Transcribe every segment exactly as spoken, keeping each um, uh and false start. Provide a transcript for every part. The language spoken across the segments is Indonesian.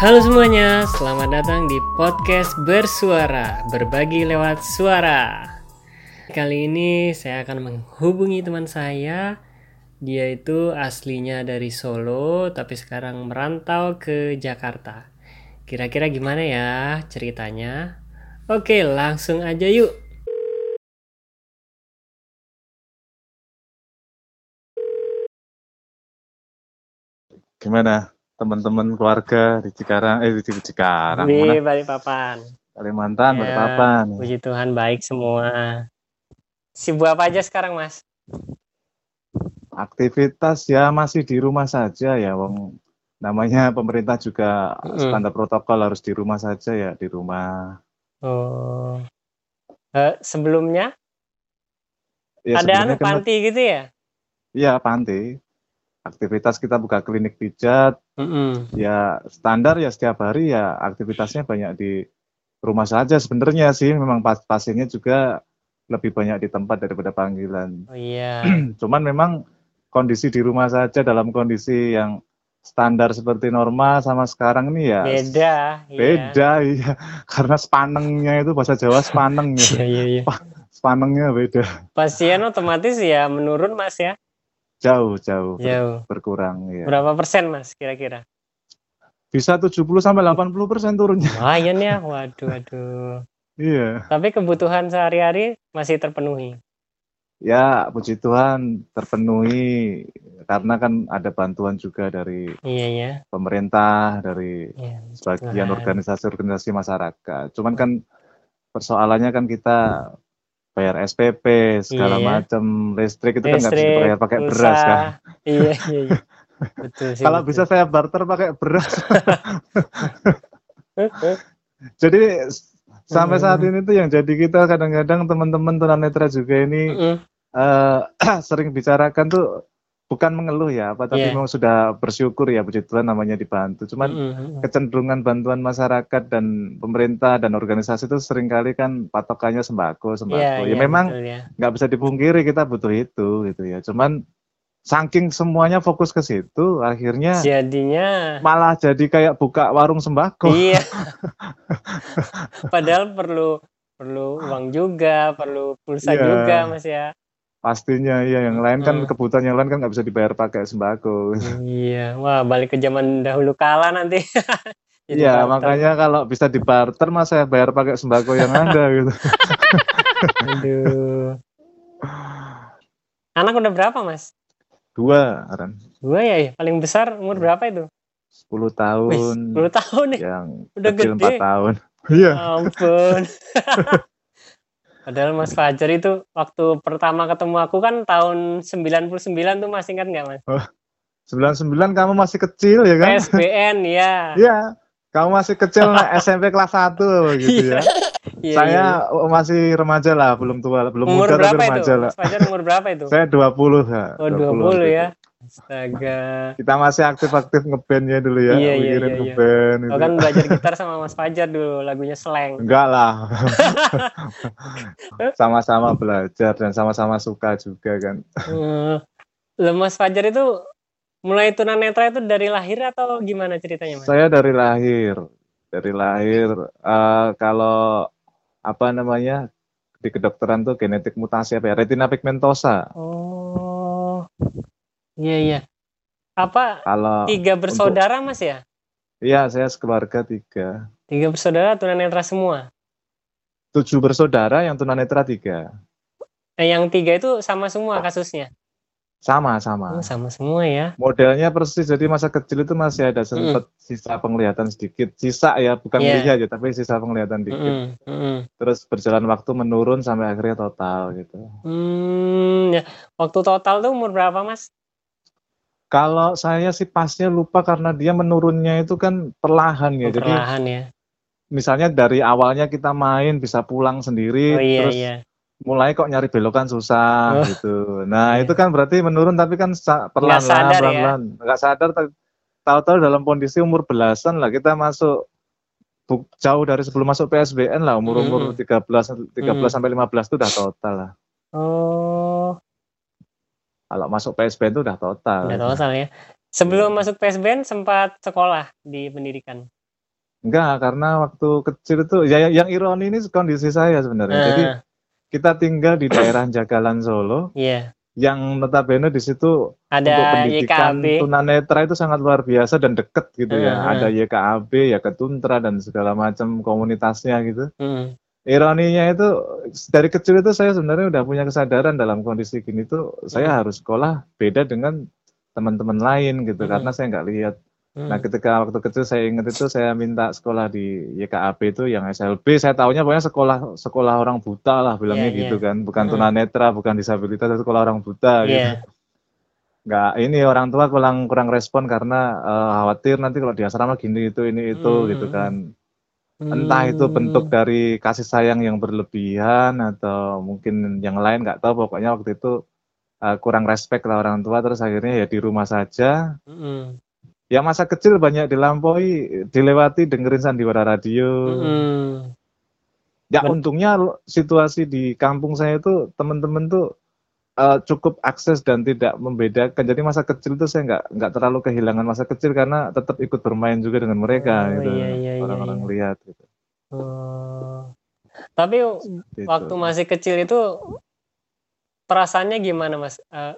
Halo semuanya, selamat datang di podcast Bersuara, berbagi lewat suara. Kali ini saya akan menghubungi teman saya. Dia itu aslinya dari Solo, tapi sekarang merantau ke Jakarta. Kira-kira gimana ya ceritanya? Oke, langsung aja yuk. Gimana teman-teman keluarga di Cikarang, eh di Cikarang, di Balikpapan, Kalimantan, ya, Balikpapan. Puji Tuhan baik semua. Sibuk apa aja sekarang, Mas? Aktivitas ya masih di rumah saja ya, Wong. Namanya pemerintah juga mm. standar protokol harus di rumah saja ya, di rumah. Oh. Eh, sebelumnya? Ya, ada panti kena... gitu ya? Iya, panti. Aktivitas kita buka klinik pijat, mm-hmm. ya standar ya setiap hari ya aktivitasnya banyak di rumah saja sebenarnya sih, memang pas- pasiennya juga lebih banyak di tempat daripada panggilan. Oh iya. Yeah. Cuman memang kondisi di rumah saja dalam kondisi yang standar seperti normal sama sekarang ini ya beda. Beda yeah. Iya, karena spanengnya itu bahasa Jawa spaneng ya. Iya iya iya. Spanengnya beda. Pasien otomatis ya menurun Mas ya. Jauh, jauh, jauh. Ber- berkurang. Ya. Berapa persen, Mas, kira-kira? Bisa tujuh puluh sampai delapan puluh persen turunnya. Lumayan ya, waduh, waduh. Iya. Tapi kebutuhan sehari-hari masih terpenuhi? Ya, puji Tuhan terpenuhi. Karena kan ada bantuan juga dari iya, iya. pemerintah, dari iya, sebagian Tuhan. organisasi-organisasi masyarakat. Cuman kan persoalannya kan kita... bayar S P P segala iya. macam, listrik itu listrik, kan nggak bisa dibayar pakai pulsa, beras kan. Iya, iya, iya. Betul sih. Kalau betul. Bisa saya barter pakai beras. Jadi sampai saat ini tuh yang jadi kita kadang-kadang teman-teman tunanetra juga ini mm-hmm. uh, sering bicarakan tuh bukan mengeluh ya, apa tapi yeah. memang sudah bersyukur ya puji Tuhan namanya dibantu. Cuman mm-hmm. kecenderungan bantuan masyarakat dan pemerintah dan organisasi itu seringkali kan patokannya sembako, sembako. Yeah, ya yeah, memang nggak yeah. bisa dipungkiri kita butuh itu gitu ya. Cuman saking semuanya fokus ke situ, akhirnya jadinya malah jadi kayak buka warung sembako. Iya. Padahal perlu perlu uang juga, perlu pulsa yeah. juga Mas ya. Pastinya ya, yang lain kan hmm. kebutuhan yang lain kan nggak bisa dibayar pakai sembako. Iya, wah balik ke zaman dahulu kala nanti. Iya, makanya kalau bisa dibarter mas saya bayar pakai sembako yang ada gitu. Aduh. Anak udah berapa mas? Dua, Aran. Dua ya, ya, paling besar umur berapa itu? Sepuluh tahun. Wih, sepuluh tahun nih. Yang udah kecil gede. Empat tahun. Iya. Ampun. Padahal Mas Fajar itu waktu pertama ketemu aku kan tahun sembilan puluh sembilan tuh masih ingat nggak Mas? Oh, sembilan puluh sembilan kamu masih kecil ya kan? P S B N ya. Iya, kamu masih kecil S M P kelas satu gitu ya. Iya, saya iya. masih remaja lah, belum tua, belum umur muda tapi remaja itu? Lah. Mas Fajar umur berapa itu? Saya dua puluh ya. Oh dua puluh, dua puluh ya. Astaga. Kita masih aktif-aktif ngebandnya dulu ya, iya, iya, mikirin iya, iya. ngeband. Gitu. Kau kan belajar gitar sama Mas Fajar dulu, lagunya Slang. Enggak lah, sama-sama belajar dan sama-sama suka juga kan. Loh, Mas Fajar itu mulai tunanetra itu dari lahir atau gimana ceritanya Mas? Saya dari lahir, dari lahir. Uh, kalau apa namanya di kedokteran tuh genetik mutasi apa ya? Retina pigmentosa. Oh. Iya iya. Apa? Kalau tiga bersaudara untuk, mas ya? Iya saya sekeluarga tiga. Tiga bersaudara tunanetra semua. Tujuh bersaudara yang tunanetra tiga. Eh, yang tiga itu sama semua kasusnya? Sama sama. Oh, sama semua ya? Modelnya persis jadi masa kecil itu masih ada sempat mm. sisa penglihatan sedikit, sisa ya bukan yeah. lihat aja tapi sisa penglihatan dikit. Mm-mm. Mm-mm. Terus berjalan waktu menurun sampai akhirnya total gitu. Hmm, ya. Waktu total tuh umur berapa mas? Kalau saya sih pasnya lupa karena dia menurunnya itu kan perlahan ya. Jadi perlahan ya. Misalnya dari awalnya kita main bisa pulang sendiri, oh, iya, terus iya. mulai kok nyari belokan susah oh. gitu. Nah iya. itu kan berarti menurun tapi kan perlahan-lahan, perlahan. Nggak sadar, ya? sadar tahu-tahu dalam kondisi umur belasan lah kita masuk jauh dari sebelum masuk P S B N lah umur-umur hmm. tiga belas sampai lima belas itu udah total lah. Oh. Kalau masuk P S B N itu udah total. Udah total ya. Sebelum ya. masuk P S B N sempat sekolah di pendidikan. Enggak, karena waktu kecil itu ya, yang ironi ini kondisi saya sebenarnya. Uh. Jadi kita tinggal di daerah Jagalan Solo. Iya. Yeah. Yang notabene di situ ada untuk pendidikan tunanetra itu sangat luar biasa dan deket gitu uh, ya. Uh. Ada Y K A B, ya Ketuntra dan segala macam komunitasnya gitu. Uh. Ironinya itu dari kecil itu saya sebenarnya udah punya kesadaran dalam kondisi gini tuh uh. saya harus sekolah beda dengan teman-teman lain gitu uh. karena saya nggak lihat. Uh. Nah, ketika waktu kecil saya ingat itu saya minta sekolah di Y K A B itu yang S L B, saya taunya pokoknya sekolah sekolah orang buta lah bilangnya yeah, gitu yeah. kan, bukan uh. tunanetra, bukan disabilitas, sekolah orang buta yeah. gitu. Nggak, ini orang tua kurang kurang respon karena uh, khawatir nanti kalau di asrama gini itu ini itu mm. gitu kan. Entah mm. itu bentuk dari kasih sayang yang berlebihan atau mungkin yang lain nggak tahu, pokoknya waktu itu uh, kurang respect lah orang tua, terus akhirnya ya di rumah saja. Mm. Ya masa kecil banyak dilampaui, dilewati dengerin sandiwara radio. Mm. Ya ben- untungnya situasi di kampung saya itu teman-teman tuh Uh, cukup akses dan tidak membedakan. Jadi masa kecil itu saya nggak nggak terlalu kehilangan masa kecil karena tetap ikut bermain juga dengan mereka, oh, gitu. Iya, iya, orang-orang iya. lihat. Gitu. Oh. Tapi seperti waktu itu. Masih kecil itu perasaannya gimana, Mas? Uh,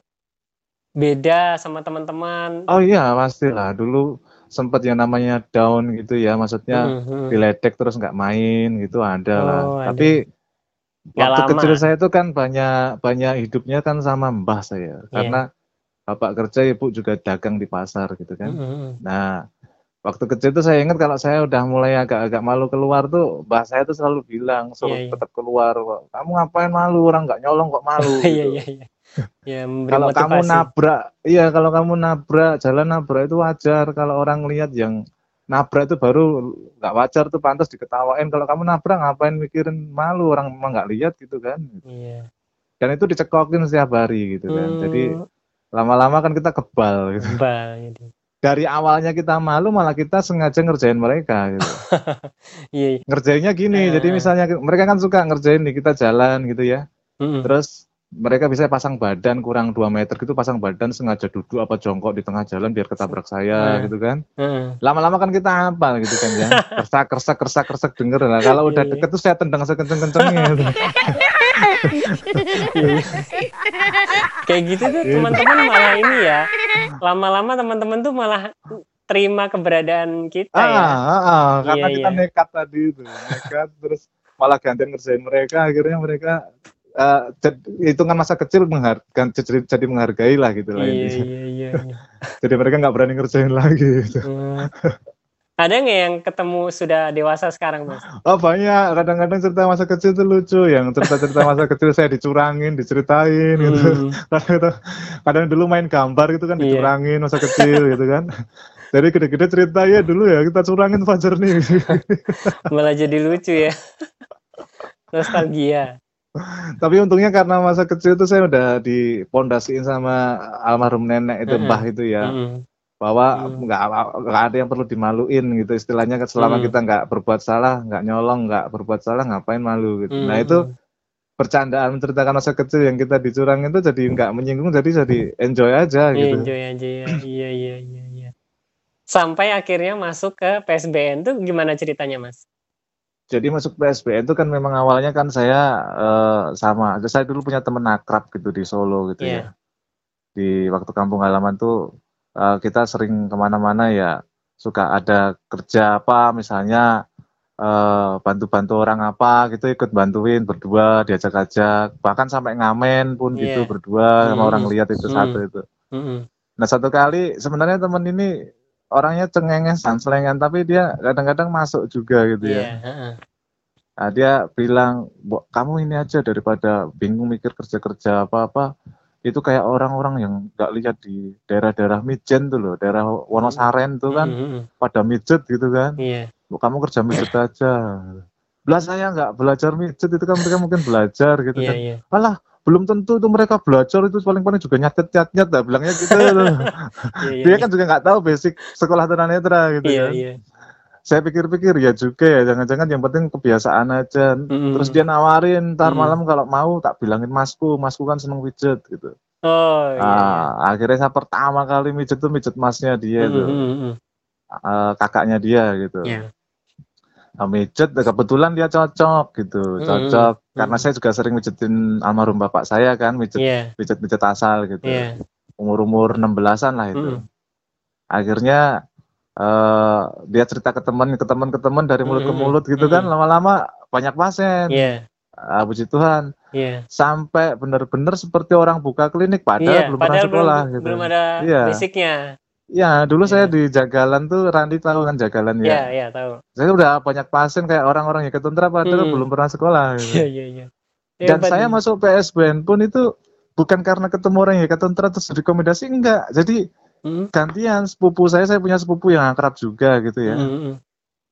beda sama teman-teman? Oh iya, pastilah. Dulu sempat yang namanya down gitu ya, maksudnya mm-hmm. diledek terus nggak main gitu ada lah. Oh, tapi Gak waktu lama. Kecil saya itu kan banyak banyak hidupnya kan sama mbah saya, yeah. karena bapak kerja, ibu juga dagang di pasar gitu kan. Mm-hmm. Nah waktu kecil itu saya ingat kalau saya udah mulai agak-agak malu keluar tuh mbah saya tuh selalu bilang suruh yeah, yeah. tetap keluar, kamu ngapain malu, orang nggak nyolong kok malu. Iya iya iya. Kalau motivasi. Kamu nabrak, iya kalau kamu nabrak jalan nabrak itu wajar, kalau orang lihat yang nabrak itu baru nggak wajar tuh, pantas diketawain. Kalau kamu nabrak ngapain mikirin malu, orang emang nggak lihat gitu kan. Iya. Dan itu dicekokin setiap hari gitu kan. Hmm. Jadi lama-lama kan kita kebal gitu. Kebal. Gitu. Dari awalnya kita malu malah kita sengaja ngerjain mereka gitu. Iya. Ngerjainnya gini. Nah. Jadi misalnya mereka kan suka ngerjain nih, kita jalan gitu ya. Mm-mm. Terus mereka bisa pasang badan kurang dua meter gitu, pasang badan sengaja duduk apa jongkok di tengah jalan biar ketabrak saya uh, gitu kan. Uh, Lama-lama kan kita hafal gitu kan ya. Kersak kersak kersak kersak denger lah. Kalau udah deket tuh saya tendang sekenceng-kencengnya. Gitu. Kayak gitu tuh teman-teman malah ini ya. Lama-lama teman-teman tuh malah terima keberadaan kita ah, ya. Ah, ah, karena iya, kita iya. nekat tadi itu. Nekat terus malah gantian ngerjain mereka, akhirnya mereka Uh, hitungan masa kecil menghargai, jadi, jadi menghargai lah gitu lah. Iya, iya, iya, iya. Jadi mereka nggak berani ngerjain lagi gitu. Hmm. Ada nggak yang ketemu sudah dewasa sekarang, Mas? Oh banyak, kadang-kadang cerita masa kecil itu lucu, yang cerita-cerita masa kecil saya dicurangin, diceritain hmm. gitu. Kadang-kadang, kadang dulu main gambar gitu kan dicurangin yeah. masa kecil gitu kan. Jadi gede-gede cerita ya dulu ya kita curangin Fajar nih. Malah jadi lucu ya. Nostalgia. Tapi untungnya karena masa kecil itu saya udah dipondasiin sama almarhum nenek itu, mbah itu ya, bahwa nggak nggak ada yang perlu dimaluin gitu istilahnya, selama kita nggak berbuat salah, nggak nyolong, nggak berbuat salah, ngapain malu gitu. Nah itu percandaan menceritakan masa kecil yang kita dicurangin itu jadi nggak menyinggung, jadi jadi enjoy aja gitu. Enjoy aja ya, iya iya iya iya. Sampai akhirnya masuk ke P S B N tuh gimana ceritanya, Mas? Jadi masuk P S B N itu kan memang awalnya kan saya uh, sama, saya dulu punya teman akrab gitu di Solo gitu yeah. ya. Di waktu kampung halaman tuh uh, kita sering kemana-mana ya, suka ada kerja apa misalnya uh, bantu-bantu orang apa gitu, ikut bantuin berdua, diajak-ajak, bahkan sampai ngamen pun yeah. gitu berdua sama mm. orang lihat itu mm. satu itu. Mm-hmm. Nah satu kali sebenarnya teman ini orangnya cengengesan, selengan, tapi dia kadang-kadang masuk juga gitu ya. Yeah. Nah, dia bilang, kamu ini aja daripada bingung mikir kerja-kerja apa-apa, itu kayak orang-orang yang nggak lihat di daerah-daerah mijen tuh loh, daerah Wonosaren tuh kan, mm-hmm. pada mijet gitu kan. Yeah. Kamu kerja mijet aja. Belah saya nggak belajar mijet, itu kan mereka mungkin belajar gitu yeah, kan. Yeah. Alah, belum tentu itu mereka belajar, itu paling-paling juga nyatet-nyatet lah bilangnya gitu. Dia kan juga nggak tahu basic sekolah tunanetra gitu kan. Saya pikir-pikir ya juga ya, jangan-jangan yang penting kebiasaan aja. Mm-hmm. Terus dia nawarin, ntar mm-hmm. malam kalau mau tak bilangin masku, masku kan seneng mijet gitu. Oh, iya. Nah, akhirnya saya pertama kali mijet tuh mijet masnya dia mm-hmm. tuh, mm-hmm. Uh, kakaknya dia gitu. Yeah. mijet kebetulan dia cocok gitu, cocok mm-hmm. karena saya juga sering mijetin almarhum bapak saya kan, mijet yeah. mijet mijet asal gitu, yeah. umur-umur enam belasan lah itu. Mm. Akhirnya uh, dia cerita ke teman, ke teman, ke teman dari mulut mm-hmm. ke mulut gitu mm-hmm. kan, lama-lama banyak pasien. Yeah. Ah, puji Tuhan, yeah. sampai benar-benar seperti orang buka klinik padahal yeah, belum pernah sekolah belum, gitu. Belum ada yeah. basicnya. Ya, dulu yeah. saya di Jagalan tuh, Randi tahu kan Jagalan ya? Iya, yeah, iya yeah, tahu. Saya udah banyak pasien kayak orang-orang yang ketuntara padahal hmm. belum pernah sekolah gitu. Iya, yeah, iya, yeah, iya. Yeah. Dan saya ini? Masuk P S B N pun itu bukan karena ketemu orang yang ketuntara terus rekomendasi, enggak. Jadi hmm. gantian sepupu saya, saya punya sepupu yang akrab juga gitu ya. Hmm.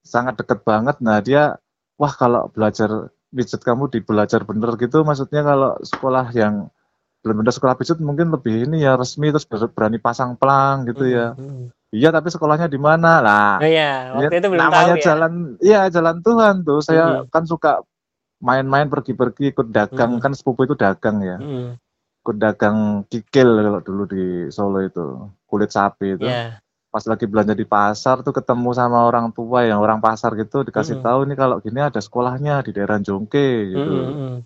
Sangat dekat banget. Nah, dia wah kalau belajar pijat kamu di belajar bener gitu, maksudnya kalau sekolah yang benar-benar sekolah pijat mungkin lebih ini ya resmi terus berani pasang pelang gitu ya. Mm-hmm. Iya tapi sekolahnya di mana lah? Oh, iya, waktu ya, itu belum namanya tahu, jalan, ya. Iya jalan Tuhan tuh. Saya mm-hmm. kan suka main-main pergi-pergi ikut dagang mm-hmm. kan sepupu itu dagang ya. Mm-hmm. Ikut dagang kikil kalau dulu di Solo itu kulit sapi itu. Yeah. Pas lagi belanja di pasar tuh ketemu sama orang tua yang orang pasar gitu dikasih mm-hmm. tahu nih kalau gini ada sekolahnya di daerah Jongke gitu. Mm-hmm.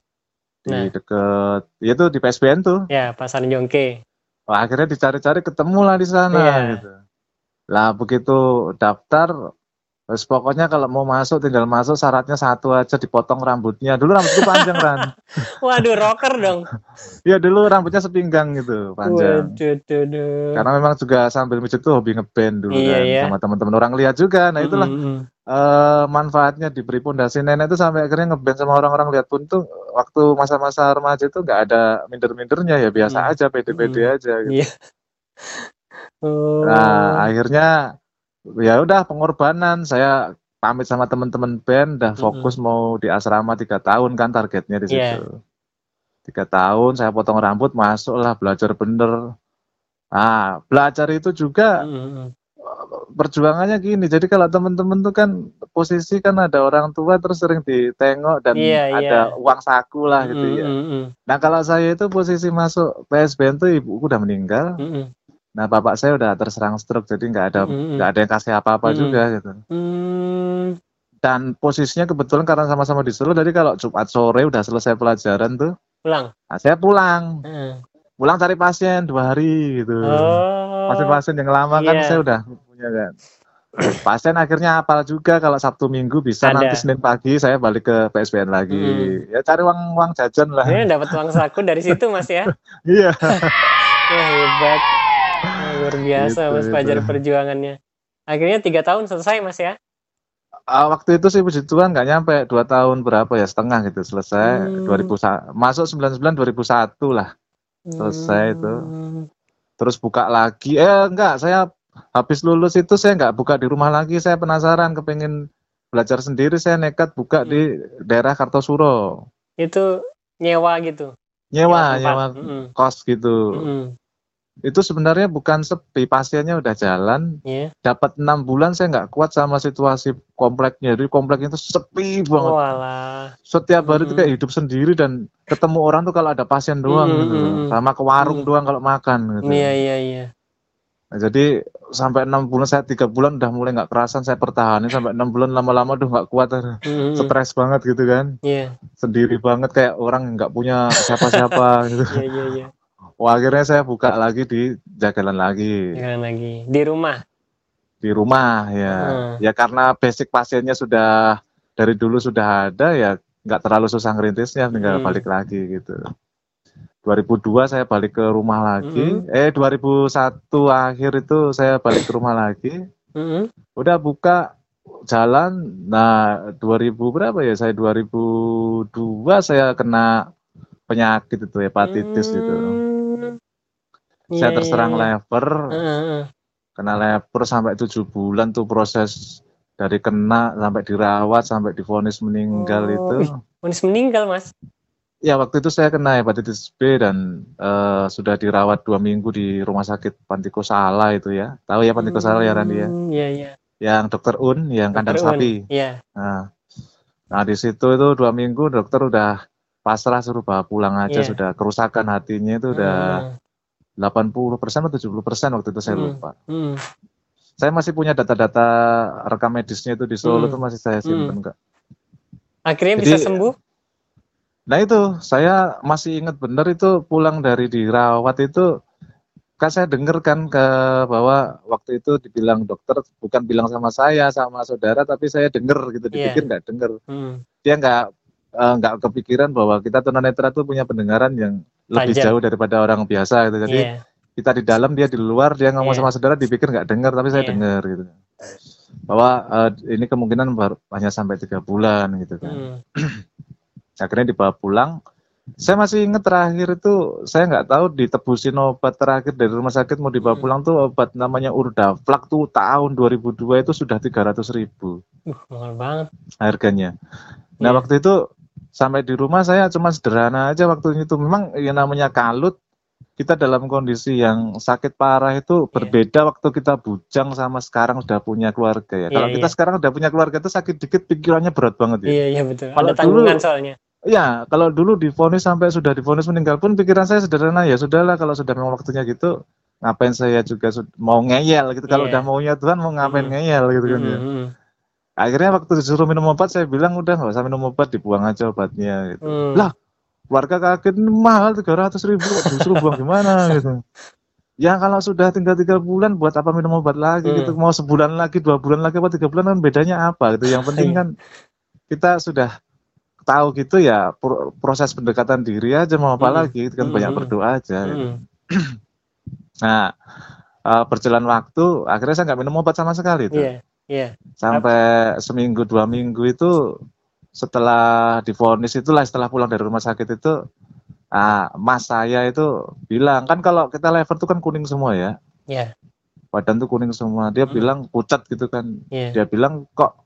Di nah. deket, ya tuh di P S B N tuh. Ya, Pasar Jongke. Wah, akhirnya dicari-cari ketemu lah di sana ya. Gitu. Lah begitu daftar, terus pokoknya kalau mau masuk tinggal masuk, syaratnya satu aja dipotong rambutnya. Dulu rambutku panjang Ran. Waduh, rocker dong. Iya dulu rambutnya sepinggang gitu, panjang. Waduh. Karena memang juga sambil mijet tuh hobi ngeband dulu iya, kan iya. sama teman-teman orang lihat juga. Nah itulah mm-hmm. Uh, manfaatnya diberi pondasi nenek itu sampai akhirnya ngeband sama orang-orang lihat pun tuh waktu masa-masa remaja itu nggak ada minder-mindernya ya biasa hmm. aja pede-pede hmm. aja gitu. Yeah. Oh. Nah akhirnya ya udah pengorbanan saya pamit sama teman-teman band udah fokus hmm. mau di asrama tiga tahun kan targetnya di situ. Yeah. tiga tahun saya potong rambut masuklah belajar bener. Ah belajar itu juga hmm. perjuangannya gini, jadi kalau teman-teman tuh kan posisi kan ada orang tua terus sering ditengok dan yeah, ada yeah. uang saku lah gitu mm, ya. Mm, mm. Nah kalau saya itu posisi masuk P S B N tuh ibuku udah meninggal, mm, mm. nah bapak saya udah terserang stroke jadi nggak ada nggak mm, mm. ada yang kasih apa-apa mm, juga gitu. Mm. Dan posisinya kebetulan karena sama-sama di Solo, jadi kalau Jumat sore udah selesai pelajaran tuh pulang. Nah, saya pulang. Mm. Pulang cari pasien dua hari gitu. Oh, pasien-pasien yang lama yeah. kan saya udah punya kan. Pasien akhirnya hafal juga kalau Sabtu Minggu bisa ada. Nanti Senin pagi saya balik ke P S B N lagi. Hmm. Ya cari uang uang jajan lah. Ya dapat uang saku dari situ Mas ya. Iya. Wah hebat. Luar biasa gitu, Mas Fajar gitu. Perjuangannya. Akhirnya tiga tahun selesai Mas ya. Uh, waktu itu sih puji Tuhan nggak nyampe dua tahun berapa ya setengah gitu selesai hmm. dua ribu satu masuk sembilan puluh sembilan dua ribu satu lah. Selesai itu terus buka lagi eh enggak saya habis lulus itu saya enggak buka di rumah lagi, saya penasaran kepingin belajar sendiri, saya nekat buka hmm. di daerah Kartosuro itu nyewa gitu nyewa nyewa, nyewa mm-hmm. kos gitu mm-hmm. itu sebenarnya bukan sepi, pasiennya udah jalan yeah. dapat enam bulan saya enggak kuat sama situasi kompleknya, jadi kompleknya itu sepi banget oh, setiap hari mm-hmm. itu kayak hidup sendiri dan ketemu orang tuh kalau ada pasien doang mm, gitu. Mm, sama ke warung mm. doang kalau makan gitu. Iya iya iya. Nah, jadi sampai enam bulan saya tiga bulan udah mulai enggak kerasan saya pertahanin sampai enam bulan lama-lama udah enggak kuat. Mm, stres mm. banget gitu kan. Iya. Yeah. Sendiri banget kayak orang enggak punya siapa-siapa gitu. Iya iya iya. Wah, akhirnya saya buka lagi di Jagalan lagi. Jagalan lagi. Di rumah. Di rumah ya. Mm. Ya karena basic pasiennya sudah dari dulu sudah ada ya. Nggak terlalu susah ngerintisnya, tinggal hmm. balik lagi gitu. dua ribu dua saya balik ke rumah lagi. Hmm. Eh dua ribu satu akhir itu saya balik ke rumah lagi. Hmm. Udah buka jalan. Nah dua ribu berapa ya? Saya dua ribu dua saya kena penyakit itu hepatitis hmm. gitu. Yeah, saya terserang yeah. lever. Uh. Kena lever sampai tujuh bulan tuh proses. Dari kena sampai dirawat sampai divonis meninggal oh, itu. Wih, vonis meninggal Mas? Ya waktu itu saya kena hepatitis B dan uh, sudah dirawat dua minggu di rumah sakit Pantikosala itu ya. Tahu ya Pantikosala hmm, ya Randi ya? Iya iya. Yang dokter Un yang dokter kandang Un. Sapi. Iya. Nah, nah di situ itu dua minggu dokter udah pasrah suruh bawa pulang aja yeah. sudah kerusakan hatinya itu udah hmm. delapan puluh persen atau tujuh puluh persen waktu itu saya hmm. lupa. Hmm. Saya masih punya data-data rekam medisnya itu di Solo, hmm. itu masih saya simpan, hmm. Kak. Akhirnya jadi, bisa sembuh? Nah itu, saya masih ingat benar itu pulang dari dirawat itu, Kak, saya dengar kan ke bahwa waktu itu dibilang dokter, bukan bilang sama saya, sama saudara, tapi saya dengar gitu, dipikir nggak yeah. dengar. Hmm. Dia nggak nggak uh, kepikiran bahwa kita tunanetra itu punya pendengaran yang lebih Panjang. jauh daripada orang biasa gitu. Jadi yeah. kita di dalam, dia di luar, dia ngomong yeah. sama saudara, dipikir nggak dengar, tapi saya yeah. dengar gitu. Bahwa uh, ini kemungkinan baru, hanya sampai tiga bulan gitu kan. Hmm. Akhirnya dibawa pulang. Saya masih ingat terakhir itu, saya nggak tahu ditebusin obat terakhir dari rumah sakit mau dibawa pulang tuh obat namanya Urdaflak tuh tahun dua ribu dua itu sudah tiga ratus ribu. Uh, mahal banget harganya. Nah yeah. waktu itu sampai di rumah saya cuma sederhana aja waktu itu. Memang yang namanya kalut, kita dalam kondisi yang sakit parah itu berbeda yeah. waktu kita bujang sama sekarang sudah punya keluarga ya. Yeah, Kalau yeah. kita sekarang sudah punya keluarga itu sakit dikit pikirannya berat banget ya. Iya yeah, iya yeah, betul. Pada tanggungan soalnya. Ya, kalau dulu divonis sampai sudah divonis meninggal pun pikiran saya sederhana, ya sudahlah kalau sudah memang waktunya gitu, ngapain saya juga mau ngeyel gitu, kalau yeah. udah maunya Tuhan mau ngapain mm. ngeyel gitu kan ya. Mm. Akhirnya waktu disuruh minum obat, saya bilang udah nggak usah minum obat, dibuang aja obatnya gitu. Mm. Lah, keluarga kaget, mahal tiga ratus ribu, disuruh buang gimana gitu. Ya kalau sudah tinggal tiga bulan buat apa minum obat lagi mm. gitu, mau sebulan lagi, dua bulan lagi, apa tiga bulan kan bedanya apa gitu, yang penting kan kita sudah tahu gitu ya, proses pendekatan diri aja mau apa hmm. lagi, itu kan hmm. banyak berdoa aja hmm. gitu. Nah, uh, berjalan waktu akhirnya saya nggak minum obat sama sekali itu yeah. yeah. sampai Up. seminggu dua minggu itu setelah divonis itulah, setelah pulang dari rumah sakit itu uh, mas saya itu bilang kan kalau kita lever itu kan kuning semua ya yeah. badan tuh kuning semua, dia hmm. bilang pucat gitu kan yeah. dia bilang kok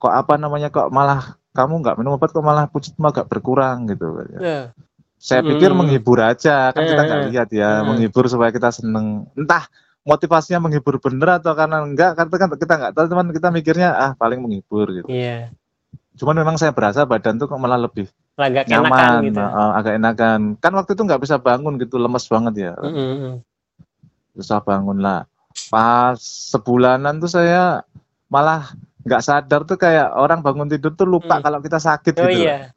kok apa namanya kok malah kamu nggak minum obat kok malah pucat mah agak berkurang gitu. Yeah. Saya pikir mm. menghibur aja, kan yeah, kita nggak yeah. lihat ya, yeah. menghibur supaya kita seneng. Entah motivasinya menghibur bener atau karena enggak, karena kan kita nggak tahu teman, kita mikirnya ah paling menghibur gitu. Yeah. Cuman memang saya berasa badan tuh kok malah lebih agak nyaman, enakan, gitu. uh, agak enakan. Kan waktu itu nggak bisa bangun gitu, lemes banget ya. Mm-hmm. Susah bangun lah. Pas sebulanan tuh saya malah nggak sadar tuh kayak orang bangun tidur tuh lupa hmm. kalau kita sakit oh, gitu. Iya.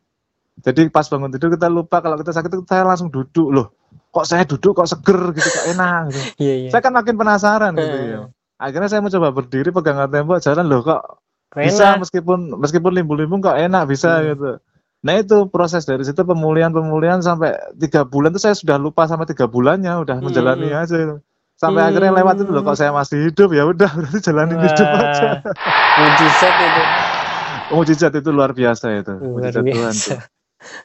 Jadi pas bangun tidur kita lupa kalau kita sakit, kita langsung duduk loh. Kok saya duduk kok seger gitu, kok enak gitu. yeah, yeah. Saya kan makin penasaran gitu ya. Akhirnya saya mencoba berdiri pegangan tembok, jalan loh kok enak. Bisa meskipun meskipun limbung-limbung kok enak bisa hmm. gitu. Nah itu proses dari situ pemulihan-pemulihan sampai tiga bulan tuh saya sudah lupa sama tiga bulannya, udah hmm. menjalani aja itu. Sampai hmm. akhirnya lewat itu loh, kalau saya masih hidup ya udah berarti jalanin Wah. hidup aja. Mujizat itu. Mujizat itu luar biasa itu. Luar mujizat biasa. Tuhan itu.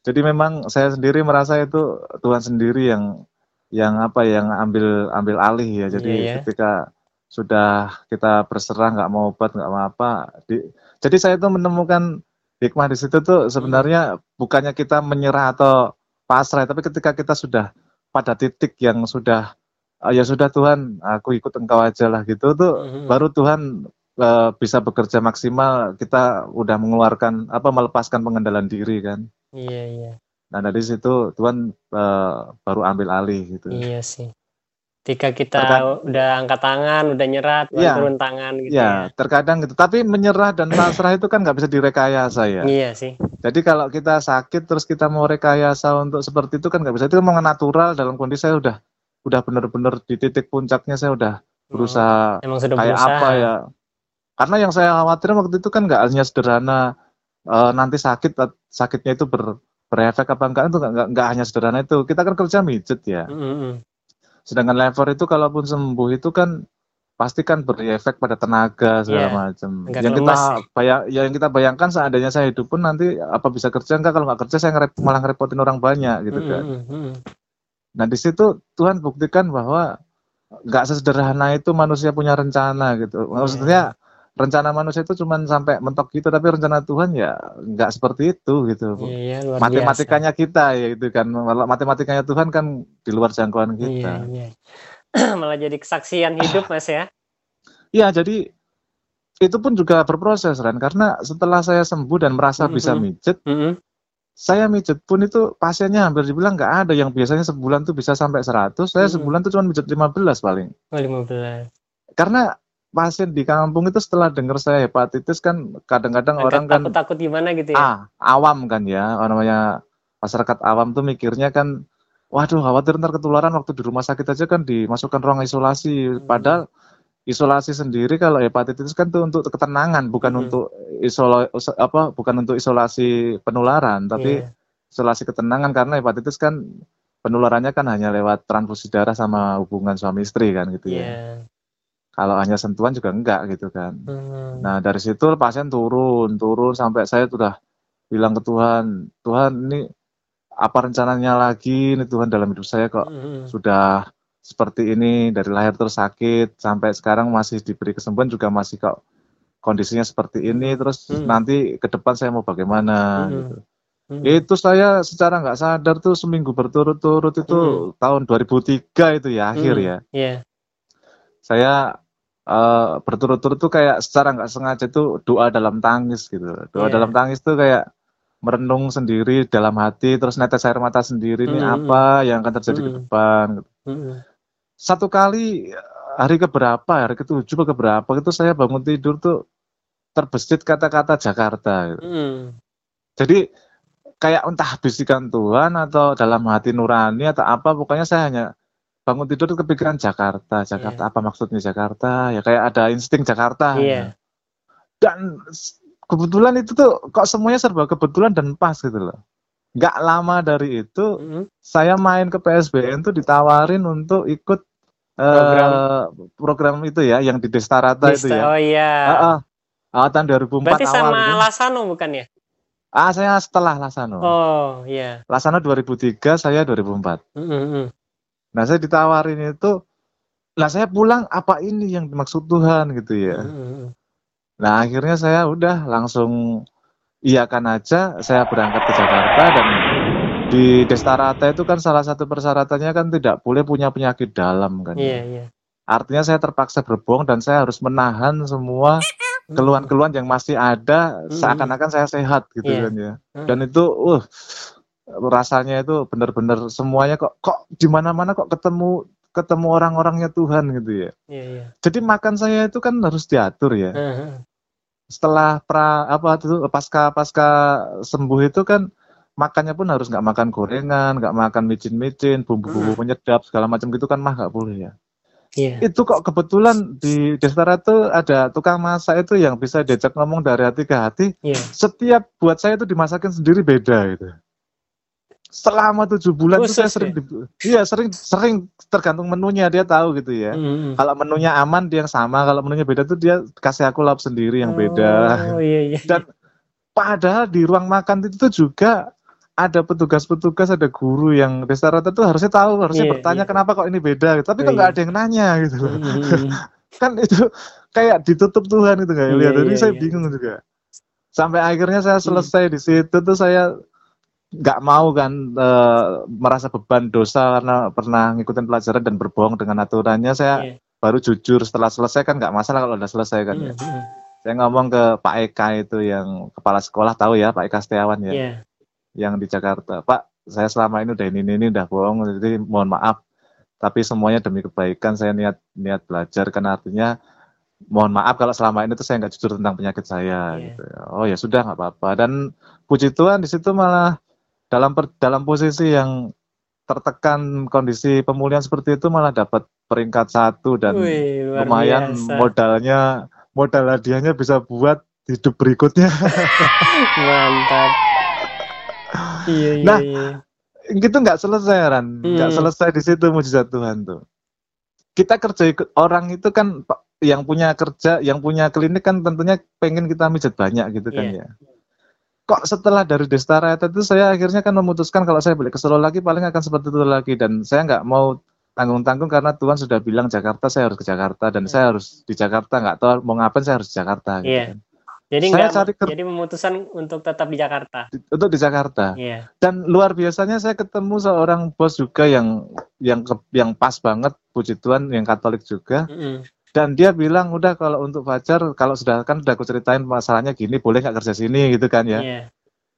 Jadi memang saya sendiri merasa itu Tuhan sendiri yang yang apa yang ambil ambil alih ya. Jadi yeah, yeah. ketika sudah kita berserah nggak mau obat nggak mau apa. Di, jadi saya itu menemukan hikmah di situ tuh sebenarnya hmm. bukannya kita menyerah atau pasrah, tapi ketika kita sudah pada titik yang sudah ya sudah Tuhan, aku ikut engkau aja lah gitu tuh, mm-hmm. baru Tuhan e, bisa bekerja maksimal. Kita udah mengeluarkan apa melepaskan pengendalian diri kan. Iya yeah, iya. Yeah. Nah dari situ Tuhan e, baru ambil alih gitu. Iya yeah, sih. Ketika kita terkadang, udah angkat tangan, udah nyerah, Tuhan yeah, turun tangan gitu. Iya. Yeah, ya. Terkadang gitu. Tapi menyerah dan pasrah itu kan nggak bisa direkayasa ya. Iya yeah, sih. Jadi kalau kita sakit terus kita mau rekayasa untuk seperti itu kan nggak bisa. Itu memang natural dalam kondisi saya udah. udah benar-benar di titik puncaknya saya udah berusaha hmm, kayak berusaha. apa ya, karena yang saya khawatir waktu itu kan nggak hanya sederhana e, nanti sakit sakitnya itu ber, berefek apa enggak, itu nggak hanya sederhana itu, kita kan kerja mijet ya hmm. sedangkan lever itu kalaupun sembuh itu kan pasti kan berefek pada tenaga segala yeah. macam yang kita bayang, yang kita bayangkan seandainya saya hidup pun nanti apa bisa kerja enggak, kalau nggak kerja saya ngerep, malah ngerepotin orang banyak gitu hmm, kan hmm. Nah di situ Tuhan buktikan bahwa nggak sesederhana itu manusia punya rencana gitu. Maksudnya yeah. rencana manusia itu cuma sampai mentok gitu, tapi rencana Tuhan ya nggak seperti itu gitu. Yeah, yeah, matematikanya biasa. kita ya gitu kan, matematikanya Tuhan kan di luar jangkauan kita. Yeah, yeah. Malah jadi kesaksian hidup mas ya? Iya jadi itu pun juga berproses Ran, karena setelah saya sembuh dan merasa mm-hmm. bisa mijet. Mm-hmm. Saya mijet pun itu pasiennya hampir dibilang nggak ada, yang biasanya sebulan tuh bisa sampai seratus, saya hmm. sebulan tuh cuma mijet lima belas paling. Oh, lima belas. Karena pasien di kampung itu setelah dengar saya hepatitis kan kadang-kadang orang kan takut-takut gimana gitu ya. Ah, awam kan ya, namanya masyarakat awam tuh mikirnya kan waduh khawatir ntar ketularan, waktu di rumah sakit aja kan dimasukkan ruang isolasi. Hmm. Padahal isolasi sendiri kalau hepatitis kan tuh untuk ketenangan, bukan hmm. untuk isolo, apa bukan untuk isolasi penularan, tapi yeah. isolasi ketenangan, karena hepatitis kan penularannya kan hanya lewat transfusi darah sama hubungan suami istri kan gitu ya. Yeah. Kalau hanya sentuhan juga enggak gitu kan. Hmm. Nah dari situ pasien turun, turun sampai saya sudah bilang ke Tuhan, Tuhan ini apa rencananya lagi ini Tuhan dalam hidup saya kok hmm. sudah seperti ini, dari lahir terus sakit sampai sekarang masih diberi kesembuhan juga masih kok kondisinya seperti ini, terus hmm. nanti ke depan saya mau bagaimana hmm. gitu. Hmm. Itu saya secara nggak sadar tuh seminggu berturut-turut itu hmm. tahun dua ribu tiga itu ya akhir hmm. ya. Yeah. Saya uh, berturut-turut tuh kayak secara nggak sengaja tuh doa dalam tangis gitu. Doa yeah. dalam tangis tuh kayak merenung sendiri dalam hati, terus netes air mata sendiri, ini hmm. apa yang akan terjadi hmm. ke depan gitu. Hmm. Satu kali hari keberapa, hari ketujuh atau keberapa itu saya bangun tidur tuh terbesit kata-kata Jakarta gitu. Hmm. Jadi kayak entah bisikan Tuhan atau dalam hati nurani atau apa, pokoknya saya hanya bangun tidur kepikiran Jakarta, Jakarta yeah. apa maksudnya Jakarta ya, kayak ada insting Jakarta yeah. dan kebetulan itu tuh kok semuanya serba kebetulan dan pas gitu loh. Gak lama dari itu, mm-hmm. saya main ke P S B N tuh ditawarin untuk ikut program, uh, program itu ya, yang di Destarata Desta, itu ya. Oh iya. Uh, uh, uh, tahun dua ribu empat berarti awal. Berarti sama itu. Lasano bukan ya? Ah, saya setelah Lasano. Oh iya. Lasano dua ribu tiga, saya dua ribu empat. Mm-hmm. Nah saya ditawarin itu, lah saya pulang apa ini yang dimaksud Tuhan gitu ya. Mm-hmm. Nah akhirnya saya udah langsung... Iya kan aja, saya berangkat ke Jakarta, dan di Destarata itu kan salah satu persyaratannya kan tidak boleh punya penyakit dalam kan. Iya, yeah, iya. Yeah. Artinya saya terpaksa berbohong dan saya harus menahan semua keluhan-keluhan yang masih ada mm-hmm. seakan-akan saya sehat gitu yeah. kan ya. Dan itu uh rasanya itu benar-benar semuanya kok kok di mana-mana kok ketemu ketemu orang-orangnya Tuhan gitu ya. Iya, yeah, iya. Yeah. Jadi makan saya itu kan harus diatur ya. Uh-huh. Setelah pra apa itu pasca pasca sembuh itu kan makannya pun harus nggak makan gorengan, nggak makan micin-micin, bumbu-bumbu penyedap segala macam gitu kan mah nggak boleh ya. Yeah. Itu kok kebetulan di Destara tuh ada tukang masak itu yang bisa diajak ngomong dari hati ke hati. Yeah. Setiap buat saya itu dimasakin sendiri beda gitu. Selama tujuh bulan oh, itu saya sering, iya sering sering tergantung menunya dia tahu gitu ya. Mm-hmm. Kalau menunya aman dia yang sama, kalau menunya beda tuh dia kasih aku lap sendiri yang oh, beda. Oh, iya, iya. Dan padahal di ruang makan itu juga ada petugas-petugas, ada guru yang Destarata tuh harusnya tahu, harusnya yeah, bertanya yeah. kenapa kok ini beda. Tapi oh, kok nggak iya. ada yang nanya gitu. Mm-hmm. Kan itu kayak ditutup Tuhan gitu nggak yeah, lihat. Jadi yeah, saya yeah. bingung juga. Sampai akhirnya saya selesai mm. di situ tuh saya nggak mau kan e, merasa beban dosa karena pernah ngikutin pelajaran dan berbohong dengan aturannya. Saya yeah. baru jujur setelah selesai kan, nggak masalah kalau udah selesai kan mm-hmm. ya. Saya ngomong ke Pak Eka itu yang kepala sekolah, tahu ya Pak Eka Setiawan ya yeah. yang di Jakarta. Pak, saya selama ini udah ini ini udah bohong, jadi mohon maaf, tapi semuanya demi kebaikan. Saya niat niat belajar kan, artinya mohon maaf kalau selama ini tuh saya nggak jujur tentang penyakit saya yeah. gitu. Oh ya sudah, nggak apa-apa. Dan puji Tuhan di situ malah dalam per, dalam posisi yang tertekan kondisi pemulihan seperti itu malah dapat peringkat satu, dan wih, lumayan biasa. modalnya modal hadiahnya bisa buat hidup berikutnya. Mantap. Iya, iya, nah iya. Gitu nggak selesai Ran, nggak hmm. selesai di situ mujizat Tuhan tuh. Kita kerja ikut orang itu kan, yang punya kerja, yang punya klinik kan tentunya pengen kita mijat banyak gitu kan yeah. ya. Kok setelah dari Destarata itu saya akhirnya kan memutuskan kalau saya balik ke Solo lagi paling akan seperti itu lagi, dan saya nggak mau tanggung-tanggung karena Tuhan sudah bilang Jakarta, saya harus ke Jakarta, dan yeah. saya harus di Jakarta, nggak tahu mau ngapain saya harus di Jakarta. Yeah. Gitu. Jadi saya cari ker- jadi memutuskan untuk tetap di Jakarta. Di, untuk di Jakarta. Yeah. Dan luar biasanya saya ketemu seorang bos juga yang yang yang pas banget, puji Tuhan, yang Katolik juga. Mm-hmm. Dan dia bilang udah kalau untuk pacar, kalau sudah kan udah aku ceritain masalahnya gini, boleh nggak kerja sini gitu kan ya. Yeah.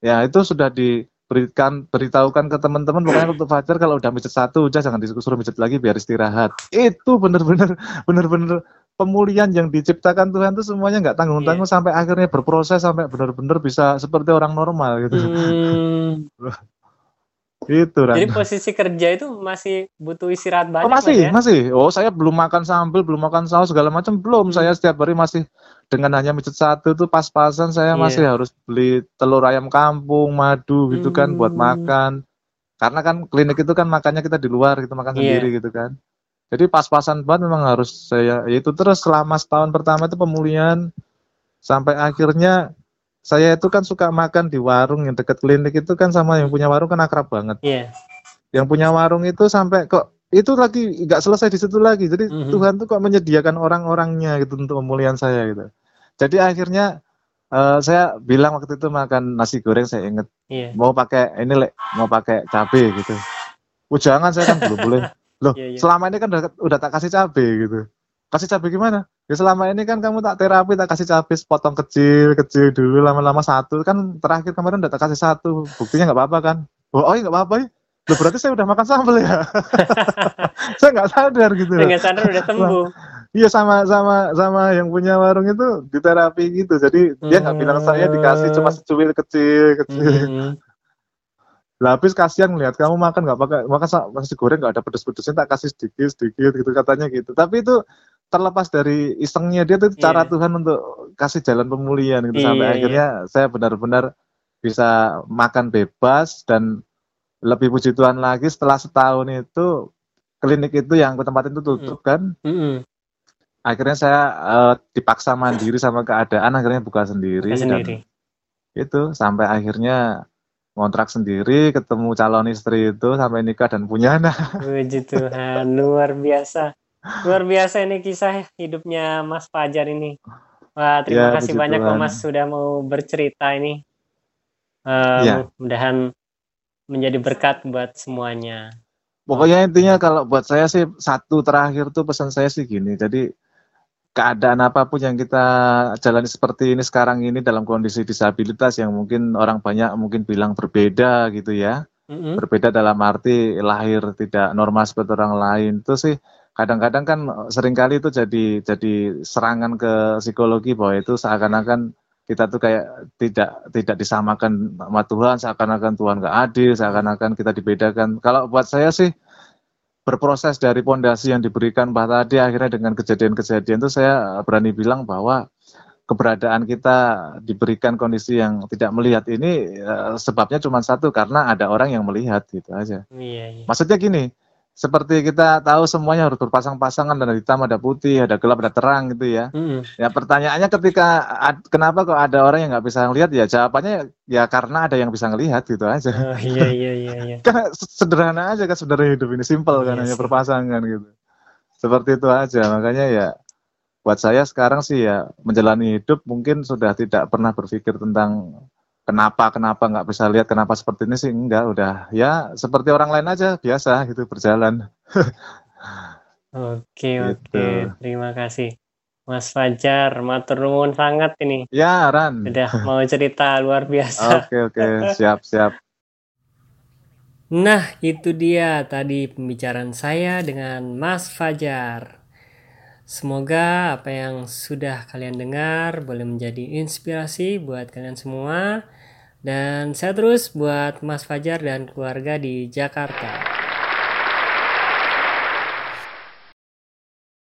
Ya itu sudah diberikan beritahukan ke teman-teman, pokoknya untuk pacar kalau udah mijet satu udah jangan disuruh mijet lagi, biar istirahat. Itu benar-benar benar-benar pemulihan yang diciptakan Tuhan itu semuanya nggak tanggung-tanggung yeah. sampai akhirnya berproses sampai benar-benar bisa seperti orang normal gitu. Hmm. Gitu, Randa. Jadi posisi kerja itu masih butuh istirahat banyak. Oh, masih, ya? Masih. Oh, saya belum makan sambel, belum makan saus segala macam, belum. Hmm. Saya setiap hari masih dengan hanya micet satu tuh pas-pasan saya yeah. masih harus beli telur ayam kampung, madu gitu kan hmm. buat makan. Karena kan klinik itu kan makannya kita di luar, kita makan yeah. sendiri gitu kan. Jadi pas-pasan banget memang harus saya itu terus selama setahun pertama itu pemulihan sampai akhirnya saya itu kan suka makan di warung yang dekat klinik itu kan sama yang punya warung kan akrab banget. Iya. Yeah. Yang punya warung itu sampai kok itu lagi nggak selesai di situ lagi. Jadi mm-hmm. Tuhan tuh kok menyediakan orang-orangnya gitu untuk pemulihan saya gitu. Jadi akhirnya uh, saya bilang waktu itu makan nasi goreng saya inget yeah. mau pakai ini lek mau pakai cabai gitu. Oh jangan saya kan belum boleh. Loh, yeah, yeah. selama ini kan udah, udah tak kasih cabai gitu. Kasih cabai gimana? Ya selama ini kan kamu tak terapi, tak kasih cabai potong kecil-kecil dulu, lama-lama satu. Kan terakhir kemarin udah tak kasih satu. Buktinya gak apa-apa kan? Oh, oh ya gak apa-apa ya? Loh, berarti saya udah makan sambal ya? Saya gak sadar gitu. Saya gak sadar udah sembuh. Iya, sama-sama sama yang punya warung itu di terapi gitu. Jadi hmm. dia gak bilang saya dikasih cuma secuil kecil-kecil. Hmm. Habis kasihan ngeliat kamu makan gak pakai, makan nasi goreng gak ada pedes-pedesnya, tak kasih sedikit-sedikit gitu katanya gitu. Tapi itu terlepas dari isengnya dia tuh yeah. cara Tuhan untuk kasih jalan pemulihan gitu yeah, sampai yeah. akhirnya saya benar-benar bisa makan bebas dan lebih puji Tuhan lagi setelah setahun itu klinik itu yang aku tempatin itu tutup mm. kan mm-hmm. akhirnya saya uh, dipaksa mandiri sama keadaan akhirnya buka sendiri, buka sendiri. Itu sampai akhirnya kontrak sendiri, ketemu calon istri itu sampai nikah dan punya anak. Puji Tuhan, luar biasa. Luar biasa ini kisah hidupnya Mas Fajar ini. Wah, terima ya, kasih banyak Tuhan. Mas sudah mau bercerita ini. Uh, ya. Mudah-mudahan menjadi berkat buat semuanya. Pokoknya intinya kalau buat saya sih satu terakhir tuh pesan saya sih gini. Jadi keadaan apapun yang kita jalani seperti ini sekarang ini dalam kondisi disabilitas yang mungkin orang banyak mungkin bilang berbeda gitu ya. Mm-hmm. Berbeda dalam arti lahir tidak normal seperti orang lain itu sih. Kadang-kadang kan seringkali itu jadi jadi serangan ke psikologi bahwa itu seakan-akan kita tuh kayak tidak tidak disamakan sama Tuhan, seakan-akan Tuhan gak adil, seakan-akan kita dibedakan. Kalau buat saya sih berproses dari pondasi yang diberikan Pak tadi akhirnya dengan kejadian-kejadian itu saya berani bilang bahwa keberadaan kita diberikan kondisi yang tidak melihat ini sebabnya cuma satu karena ada orang yang melihat gitu aja. Iya, iya. Maksudnya gini. Seperti kita tahu semuanya harus berpasang-pasangan, ada hitam, ada putih, ada gelap, ada terang gitu ya. Mm-hmm. Ya pertanyaannya ketika ad, kenapa kok ada orang yang nggak bisa ngelihat ya jawabannya ya karena ada yang bisa ngelihat gitu aja. Oh, iya iya iya. iya. Kan sederhana aja kan sebenarnya hidup ini simpel oh, kan iya, hanya berpasangan gitu. Seperti itu aja makanya ya buat saya sekarang sih ya menjalani hidup mungkin sudah tidak pernah berpikir tentang Kenapa, kenapa nggak bisa lihat, kenapa seperti ini sih, enggak, udah, ya seperti orang lain aja, biasa, gitu, berjalan. Oke, gitu. Oke, terima kasih. Mas Fajar, matur nuwun sangat ini. Ya, Ran. Sudah mau cerita, luar biasa. Oke, oke, siap, siap. Nah, itu dia tadi pembicaraan saya dengan Mas Fajar. Semoga apa yang sudah kalian dengar boleh menjadi inspirasi buat kalian semua. Dan saya terus buat Mas Fajar dan keluarga di Jakarta.